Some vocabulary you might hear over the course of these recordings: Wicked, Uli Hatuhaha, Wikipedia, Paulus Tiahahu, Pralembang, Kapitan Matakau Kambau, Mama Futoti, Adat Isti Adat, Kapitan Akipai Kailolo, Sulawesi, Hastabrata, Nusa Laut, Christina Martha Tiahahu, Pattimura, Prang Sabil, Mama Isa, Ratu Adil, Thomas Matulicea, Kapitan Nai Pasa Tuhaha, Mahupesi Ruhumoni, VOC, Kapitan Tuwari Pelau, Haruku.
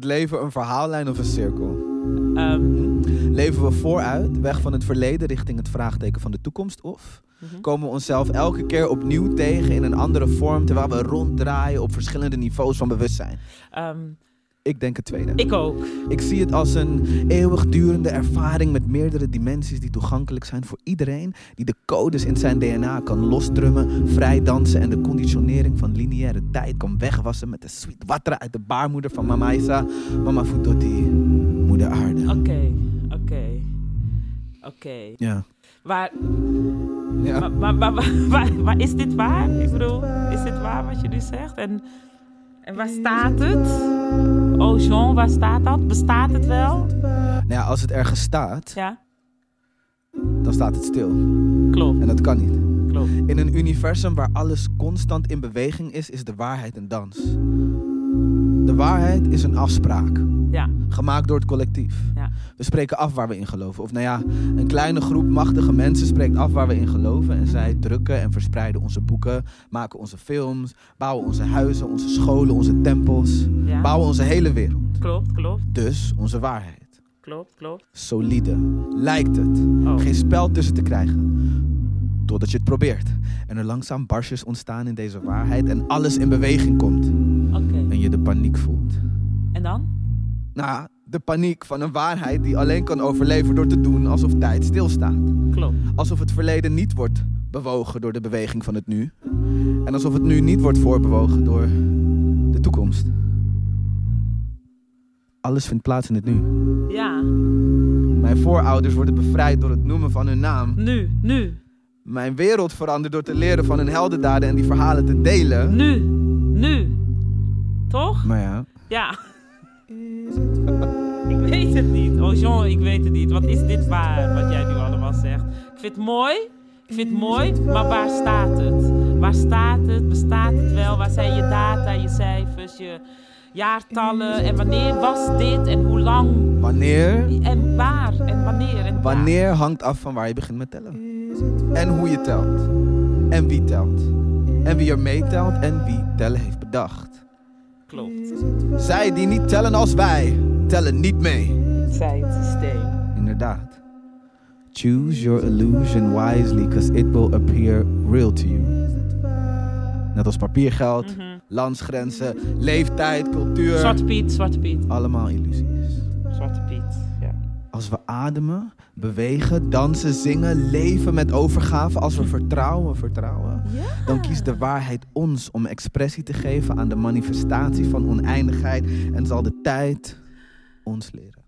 het leven een verhaallijn of een cirkel? Leven we vooruit, weg van het verleden richting het vraagteken van de toekomst? Of komen we onszelf elke keer opnieuw tegen in een andere vorm, terwijl we ronddraaien op verschillende niveaus van bewustzijn? Ik denk het tweede. Ik ook. Ik zie het als een eeuwigdurende ervaring met meerdere dimensies die toegankelijk zijn voor iedereen die de codes in zijn DNA kan losdrummen, vrij dansen en de conditionering van lineaire tijd kan wegwassen met de sweet water uit de baarmoeder van Mama Isa, Mama Futoti, Moeder Aarde. Oké. Ja. Maar is dit waar? Ik bedoel, is dit waar wat je nu zegt? En waar staat het? Oh Jean, waar staat dat? Bestaat het wel? Nou ja, als het ergens staat, dan staat het stil. Klopt. En dat kan niet. Klopt. In een universum waar alles constant in beweging is, is de waarheid een dans. De waarheid is een afspraak. Ja. Gemaakt door het collectief. Ja. We spreken af waar we in geloven. Of nou ja, een kleine groep machtige mensen spreekt af waar we in geloven. En zij drukken en verspreiden onze boeken. Maken onze films. Bouwen onze huizen, onze scholen, onze tempels. Ja. Bouwen onze hele wereld. Klopt. Dus onze waarheid. Klopt. Solide. Lijkt het. Oh. Geen spel tussen te krijgen. Totdat je het probeert. En er langzaam barstjes ontstaan in deze waarheid. En alles in beweging komt. Okay. En je de paniek voelt. En dan? Nou, de paniek van een waarheid die alleen kan overleven door te doen alsof tijd stilstaat. Klopt. Alsof het verleden niet wordt bewogen door de beweging van het nu. En alsof het nu niet wordt voorbewogen door de toekomst. Alles vindt plaats in het nu. Ja. Mijn voorouders worden bevrijd door het noemen van hun naam. Nu. Mijn wereld verandert door te leren van hun heldendaden en die verhalen te delen. Nu. Toch? Maar ja. Ja. Ik weet het niet. Oh Jean, ik weet het niet. Wat is dit waar, wat jij nu allemaal zegt? Ik vind het mooi, maar waar staat het? Waar staat het? Bestaat het wel? Waar zijn je data, je cijfers, je jaartallen? En wanneer was dit? En hoe lang? Wanneer? En waar? En wanneer? En waar? Wanneer hangt af van waar je begint met tellen. En hoe je telt. En wie telt. En wie er meetelt en wie tellen heeft bedacht. Klopt. Zij die niet tellen als wij, tellen niet mee. Zij het systeem. Inderdaad. Choose your illusion wisely, because it will appear real to you. Net als papiergeld, landsgrenzen, leeftijd, cultuur. Zwarte Piet. Allemaal illusies. Zwarte Piet, ja. Als we ademen, bewegen, dansen, zingen, leven met overgave. Als we vertrouwen, ja. Dan kiest de waarheid ons om expressie te geven aan de manifestatie van oneindigheid. En zal de tijd ons leren.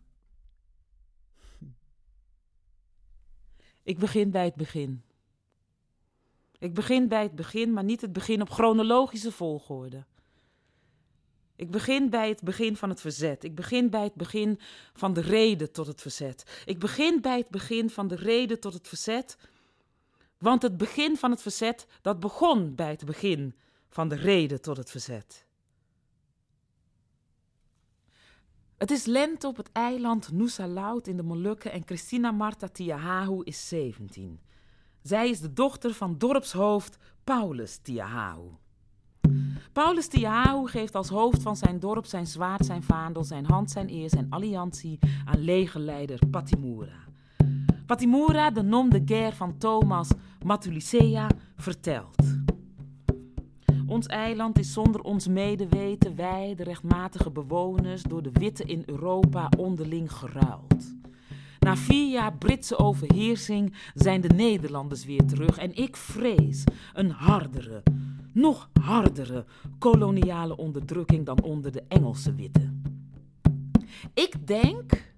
Ik begin bij het begin, maar niet het begin op chronologische volgorde. Ik begin bij het begin van het verzet. Ik begin bij het begin van de reden tot het verzet. Want het begin van het verzet, dat begon bij het begin van de reden tot het verzet. Het is lente op het eiland Nusa Laut in de Molukken en Christina Martha Tiahahu is 17. Zij is de dochter van dorpshoofd Paulus Tiahahu. Paulus Tiahahu geeft als hoofd van zijn dorp zijn zwaard, zijn vaandel, zijn hand, zijn eer, zijn alliantie aan legerleider Pattimura. Pattimura, de nom de guerre van Thomas Matulicea, vertelt. Ons eiland is zonder ons medeweten, wij, de rechtmatige bewoners, door de witten in Europa onderling geruild. Na 4 jaar Britse overheersing zijn de Nederlanders weer terug en ik vrees een hardere, nog hardere koloniale onderdrukking dan onder de Engelse witten. Ik denk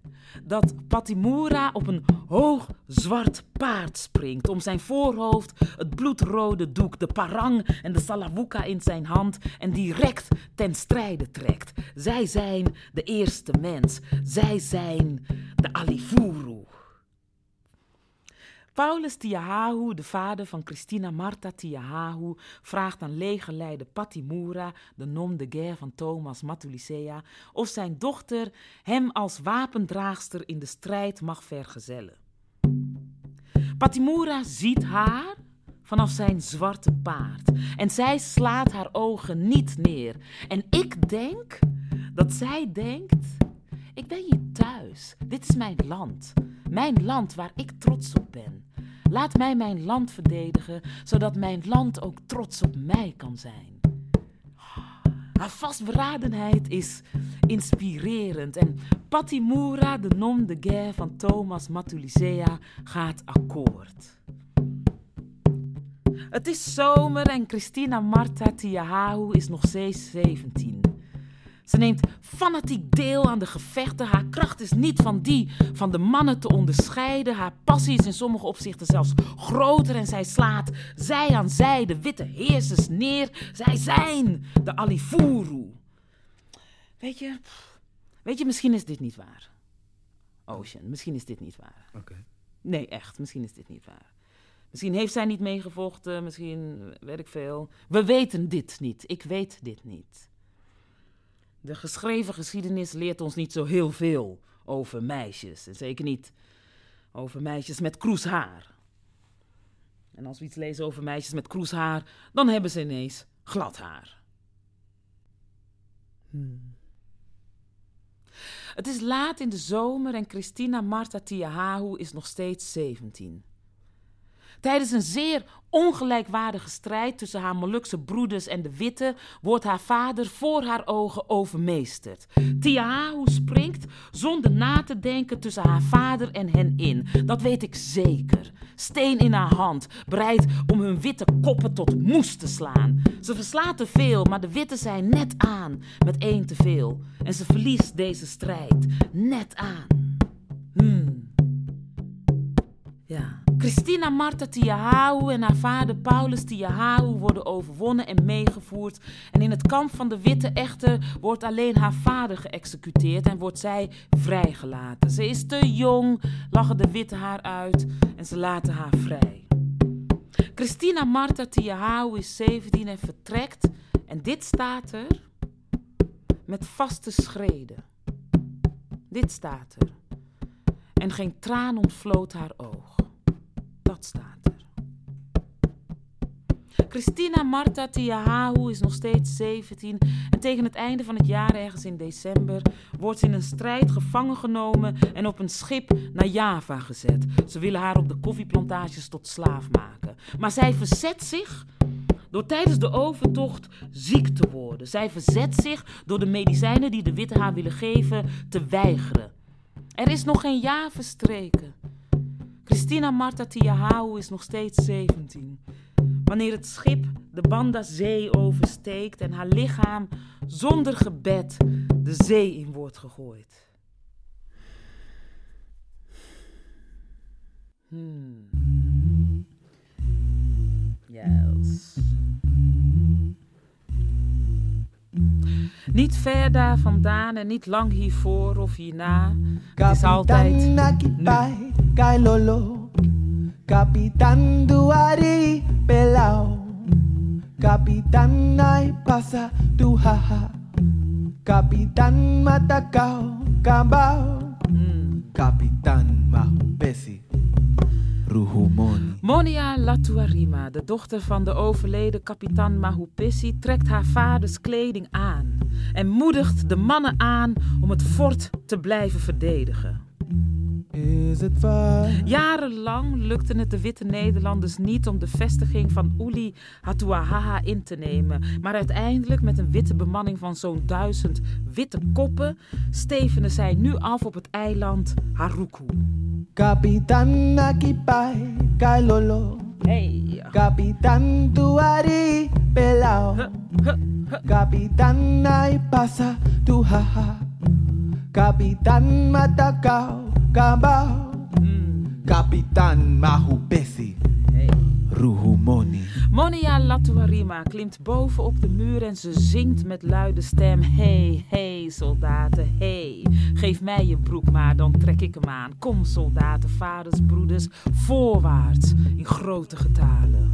dat Pattimura op een hoog zwart paard springt, om zijn voorhoofd het bloedrode doek, de parang en de salawuka in zijn hand en direct ten strijde trekt. Zij zijn de eerste mens. Zij zijn de Alifuru. Paulus Tiahahu, de vader van Christina Martha Tiahahu, vraagt aan legerleider Pattimura, de nom de guerre van Thomas Matulicea, of zijn dochter hem als wapendraagster in de strijd mag vergezellen. Pattimura ziet haar vanaf zijn zwarte paard en zij slaat haar ogen niet neer. En ik denk dat zij denkt: ik ben hier thuis, dit is mijn land waar ik trots op ben. Laat mij mijn land verdedigen, zodat mijn land ook trots op mij kan zijn. Haar vastberadenheid is inspirerend en Pattimura, de nom de guerre van Thomas Matulicea, gaat akkoord. Het is zomer en Christina Martha Tiahahu is nog steeds 17. Ze neemt fanatiek deel aan de gevechten. Haar kracht is niet van die van de mannen te onderscheiden. Haar passie is in sommige opzichten zelfs groter en zij slaat zij aan zij de witte heersers neer. Zij zijn de Alifuru. Weet je, misschien is dit niet waar. Ocean, misschien is dit niet waar. Okay. Nee, echt, misschien is dit niet waar. Misschien heeft zij niet meegevochten, misschien weet ik veel. We weten dit niet, ik weet dit niet. De geschreven geschiedenis leert ons niet zo heel veel over meisjes. En zeker niet over meisjes met kroeshaar. En als we iets lezen over meisjes met kroeshaar, dan hebben ze ineens glad haar. Het is laat in de zomer en Christina Martha Tiahahu is nog steeds 17. Tijdens een zeer ongelijkwaardige strijd tussen haar Molukse broeders en de witte wordt haar vader voor haar ogen overmeesterd. Tiahahu springt zonder na te denken tussen haar vader en hen in. Dat weet ik zeker. Steen in haar hand, bereid om hun witte koppen tot moes te slaan. Ze verslaat te veel, maar de witte zijn net aan met 1 te veel. En ze verliest deze strijd net aan. Ja. Christina Martha Tiahahu en haar vader Paulus Tiahahu worden overwonnen en meegevoerd. En in het kamp van de witte echter wordt alleen haar vader geëxecuteerd en wordt zij vrijgelaten. Ze is te jong, lachen de witte haar uit en ze laten haar vrij. Christina Martha Tiahahu is 17 en vertrekt. En dit staat er met vaste schreden. Dit staat er. En geen traan ontvloot haar oog. Dat staat er. Christina Martha Tiahahu is nog steeds 17 en tegen het einde van het jaar, ergens in december, wordt ze in een strijd gevangen genomen en op een schip naar Java gezet. Ze willen haar op de koffieplantages tot slaaf maken. Maar zij verzet zich door tijdens de overtocht ziek te worden. Zij verzet zich door de medicijnen die de witte haar willen geven te weigeren. Er is nog geen jaar verstreken. Christina Martha Tiahahu is nog steeds 17. Wanneer het schip de Banda Zee oversteekt en haar lichaam zonder gebed de zee in wordt gegooid. Yes. Niet ver daar vandaan en niet lang hiervoor of hierna. Het is altijd nu. Kapitan Akipai Kailolo, Kapitan Tuwari Pelau, Kapitan Nai Pasa Tuhaha, Kapitan Matakau Kambau, Kapitan Mahupesi Ruhumon. Monia Latuarima, de dochter van de overleden kapitan Mahupesi, trekt haar vaders kleding aan en moedigt de mannen aan om het fort te blijven verdedigen. Jarenlang lukte het de witte Nederlanders niet om de vestiging van Uli Hatuhaha in te nemen. Maar uiteindelijk, met een witte bemanning van zo'n 1000 witte koppen, stevenen zij nu af op het eiland Haruku. Kapitan Akipai Kailolo, Kapitan Tuwari Pelau, Kapitan Nai Pasa Tuhaha, Kapitan Matakau Kambau, Kapitan Mahupesi Ruhumoni. Monia Latuarima klimt boven op de muur en ze zingt met luide stem: hey, hey soldaten, hey, geef mij je broek maar, dan trek ik hem aan. Kom soldaten, vaders, broeders, voorwaarts in grote getalen.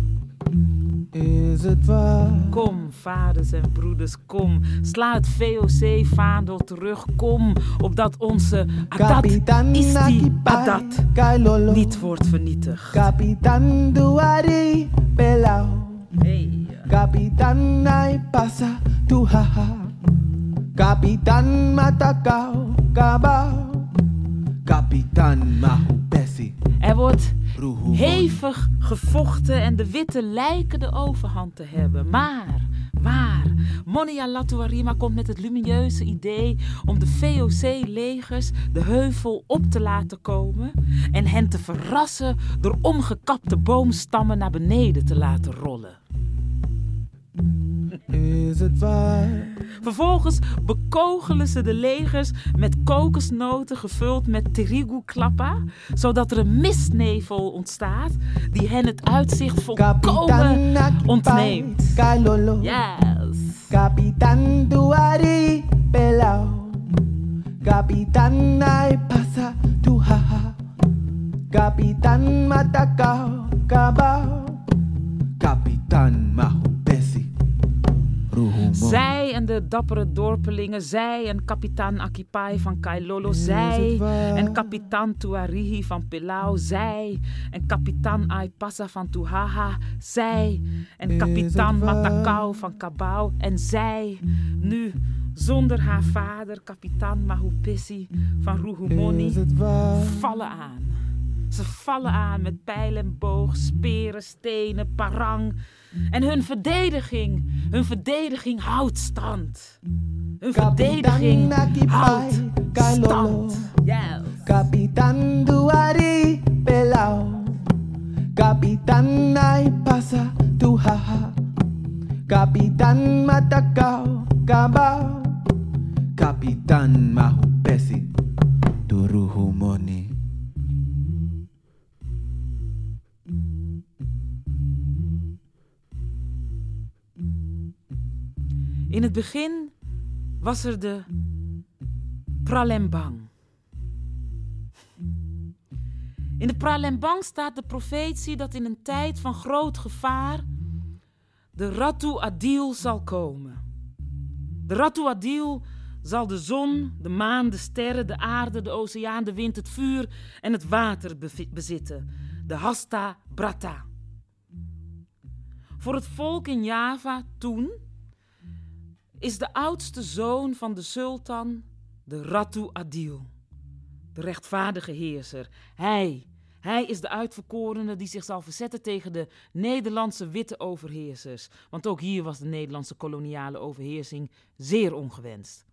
Is het waar? Kom, vaders en broeders, kom. Sla het VOC-vaandel terug. Kom, opdat onze Adat Isti Adat niet wordt vernietigd. Kapitan Tuwari Pelau, Kapitan Nai Pasa Tuhaha, Kapitan Matakau Kambau, Kapitan Mahupesi. Er wordt Ruhumon hevig gevochten en de witte lijken de overhand te hebben. Maar Monia Latuarima komt met het lumineuze idee om de VOC-legers de heuvel op te laten komen en hen te verrassen door omgekapte boomstammen naar beneden te laten rollen. Is het waar? Vervolgens bekogelen ze de legers met kokosnoten gevuld met terigu-klappa, zodat er een mistnevel ontstaat die hen het uitzicht volkomen ontneemt. Yes. Kapitan Tuwari Pelau, Kapitan Nai Pasa Tuhaha, Kapitan Matakau Kambau, Kapitan Mahupesi. Zij en de dappere dorpelingen, zij en kapitaan Akipai van Kailolo, zij en kapitaan Tuarihi van Pelau, zij en kapitaan Aipasa van Tuhaha, zij en kapitaan Matakau van Kambau en zij nu zonder haar vader, kapitaan Mahupesi van Ruhumoni, vallen aan. Ze vallen aan met pijl en boog, speren, stenen, parang. En hun verdediging houdt stand. Hun verdediging houdt stand. Yes. Kapitan Tuwari Pelau, Kapitan Nai Pasa Tuhaha, Kapitan Matakau Kambau, Kapitan Mahupesi Ruhumoni. In het begin was er de Pralembang. In de Pralembang staat de profetie dat in een tijd van groot gevaar de Ratu Adil zal komen. De Ratu Adil zal de zon, de maan, de sterren, de aarde, de oceaan, de wind, het vuur en het water bezitten. De Hastabrata. Voor het volk in Java toen is de oudste zoon van de sultan de Ratu Adil, de rechtvaardige heerser. Hij is de uitverkorene die zich zal verzetten tegen de Nederlandse witte overheersers. Want ook hier was de Nederlandse koloniale overheersing zeer ongewenst.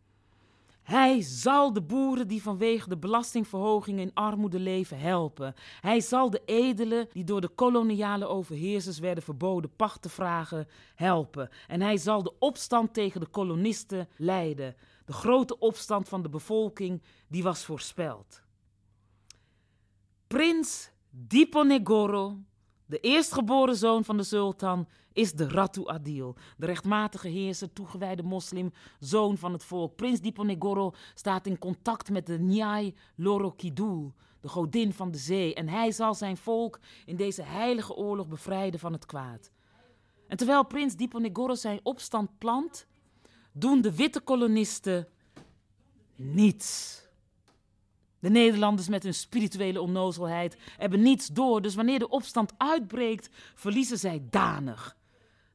Hij zal de boeren die vanwege de belastingverhoging in armoede leven helpen. Hij zal de edelen die door de koloniale overheersers werden verboden pacht te vragen helpen. En hij zal de opstand tegen de kolonisten leiden. De grote opstand van de bevolking die was voorspeld. Prins Diponegoro, de eerstgeboren zoon van de sultan, is de Ratu Adil, de rechtmatige heerser, toegewijde moslim, zoon van het volk. Prins Diponegoro staat in contact met de Nyai Loro Kidul, de godin van de zee. En hij zal zijn volk in deze heilige oorlog bevrijden van het kwaad. En terwijl prins Diponegoro zijn opstand plant, doen de witte kolonisten niets. De Nederlanders met hun spirituele onnozelheid hebben niets door, dus wanneer de opstand uitbreekt, verliezen zij danig.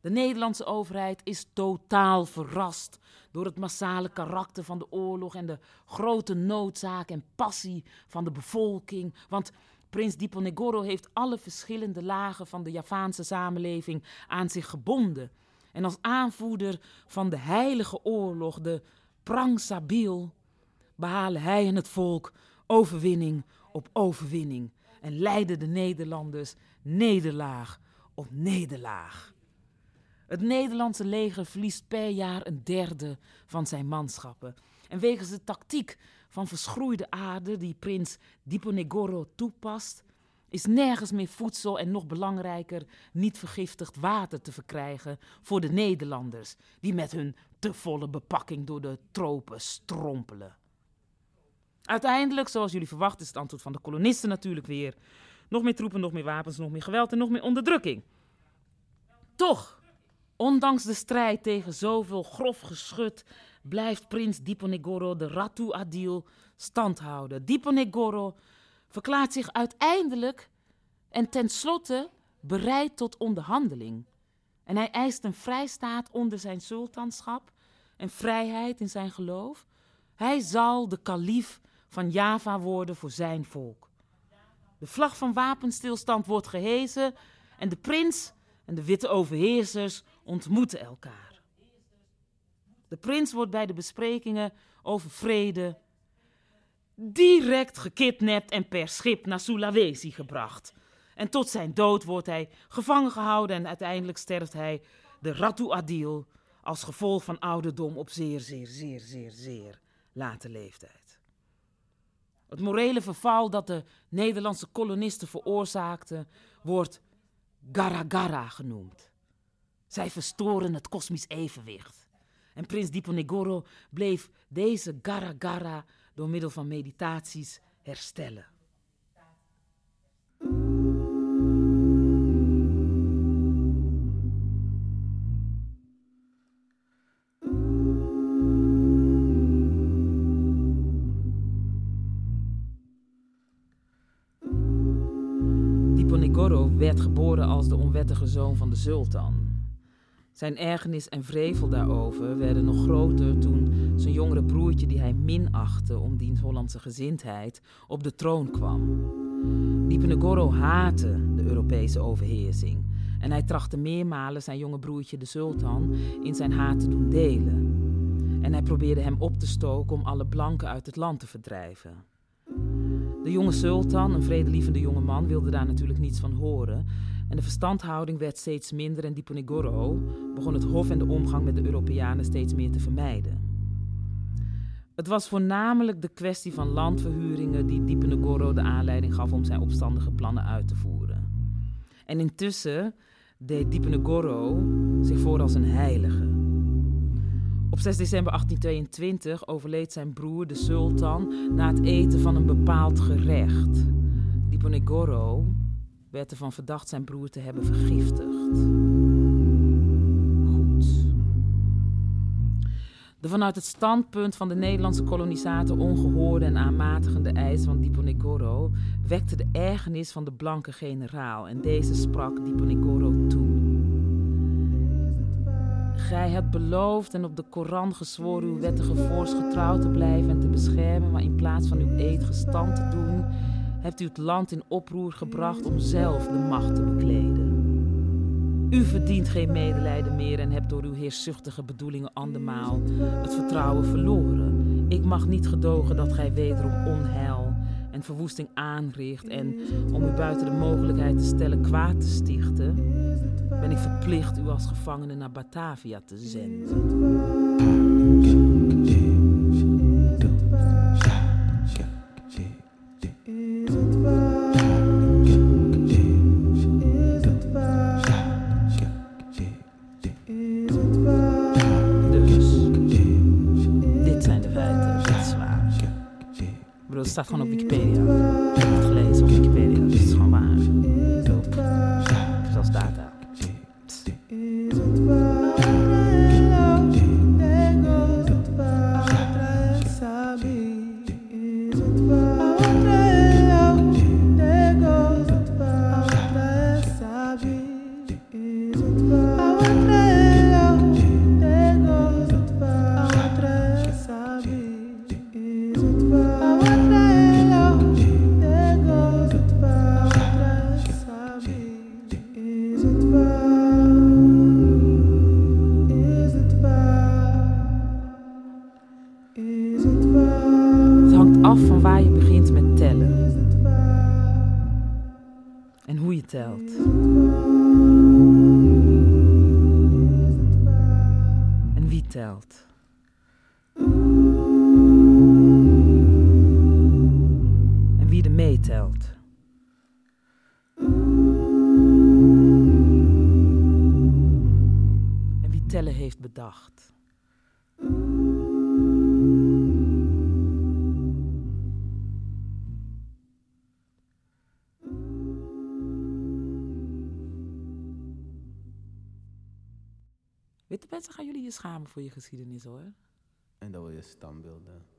De Nederlandse overheid is totaal verrast door het massale karakter van de oorlog en de grote noodzaak en passie van de bevolking. Want prins Diponegoro heeft alle verschillende lagen van de Javaanse samenleving aan zich gebonden. En als aanvoerder van de heilige oorlog, de Prang Sabil, behalen hij en het volk overwinning op overwinning en leiden de Nederlanders nederlaag op nederlaag. Het Nederlandse leger verliest per jaar een derde van zijn manschappen. En wegens de tactiek van verschroeide aarde die prins Diponegoro toepast, is nergens meer voedsel en nog belangrijker niet vergiftigd water te verkrijgen voor de Nederlanders, die met hun te volle bepakking door de tropen strompelen. Uiteindelijk, zoals jullie verwachten, is het antwoord van de kolonisten natuurlijk weer nog meer troepen, nog meer wapens, nog meer geweld en nog meer onderdrukking. Toch, ondanks de strijd tegen zoveel grof geschut, blijft prins Diponegoro, de Ratu Adil, stand houden. Diponegoro verklaart zich uiteindelijk en tenslotte bereid tot onderhandeling. En hij eist een vrijstaat onder zijn sultanschap en vrijheid in zijn geloof. Hij zal de kalif van Java worden voor zijn volk. De vlag van wapenstilstand wordt gehesen en de prins en de witte overheersers ontmoeten elkaar. De prins wordt bij de besprekingen over vrede direct gekidnapt en per schip naar Sulawesi gebracht. En tot zijn dood wordt hij gevangen gehouden en uiteindelijk sterft hij de Ratu Adil als gevolg van ouderdom op zeer late leeftijd. Het morele verval dat de Nederlandse kolonisten veroorzaakten wordt Garagara genoemd. Zij verstoren het kosmisch evenwicht. En prins Diponegoro bleef deze Garagara door middel van meditaties herstellen. Diponegoro werd geboren als de onwettige zoon van de sultan. Zijn ergernis en wrevel daarover werden nog groter toen zijn jongere broertje, die hij minachtte om diens Hollandse gezindheid, op de troon kwam. Diponegoro haatte de Europese overheersing en hij trachtte meermalen zijn jonge broertje, de sultan, in zijn haat te doen delen. En hij probeerde hem op te stoken om alle blanken uit het land te verdrijven. De jonge sultan, een vredelievende jongeman, wilde daar natuurlijk niets van horen. En de verstandhouding werd steeds minder en Diponegoro begon het hof en de omgang met de Europeanen steeds meer te vermijden. Het was voornamelijk de kwestie van landverhuringen die Diponegoro de aanleiding gaf om zijn opstandige plannen uit te voeren. En intussen deed Diponegoro zich voor als een heilige. Op 6 december 1822 overleed zijn broer, de sultan, na het eten van een bepaald gerecht. Diponegoro werd ervan verdacht zijn broer te hebben vergiftigd. Goed. De vanuit het standpunt van de Nederlandse kolonisator ongehoorde en aanmatigende eis van Diponegoro wekte de ergernis van de blanke generaal en deze sprak Diponegoro toe. Gij hebt beloofd en op de Koran gezworen uw wettige vorst getrouw te blijven en te beschermen, maar in plaats van uw eed gestand te doen, hebt u het land in oproer gebracht om zelf de macht te bekleden. U verdient geen medelijden meer en hebt door uw heerszuchtige bedoelingen andermaal het vertrouwen verloren. Ik mag niet gedogen dat gij wederom onheil en verwoesting aanricht en om u buiten de mogelijkheid te stellen kwaad te stichten, ben ik verplicht u als gevangene naar Batavia te zenden. Dat staat gewoon op Wikipedia. Ik heb het gelezen op Wikipedia, dus het is gewoon waar. Dope. Zoals data. Pst. Witte mensen, gaan jullie je schamen voor je geschiedenis, hoor. En dat wil je standbeelden.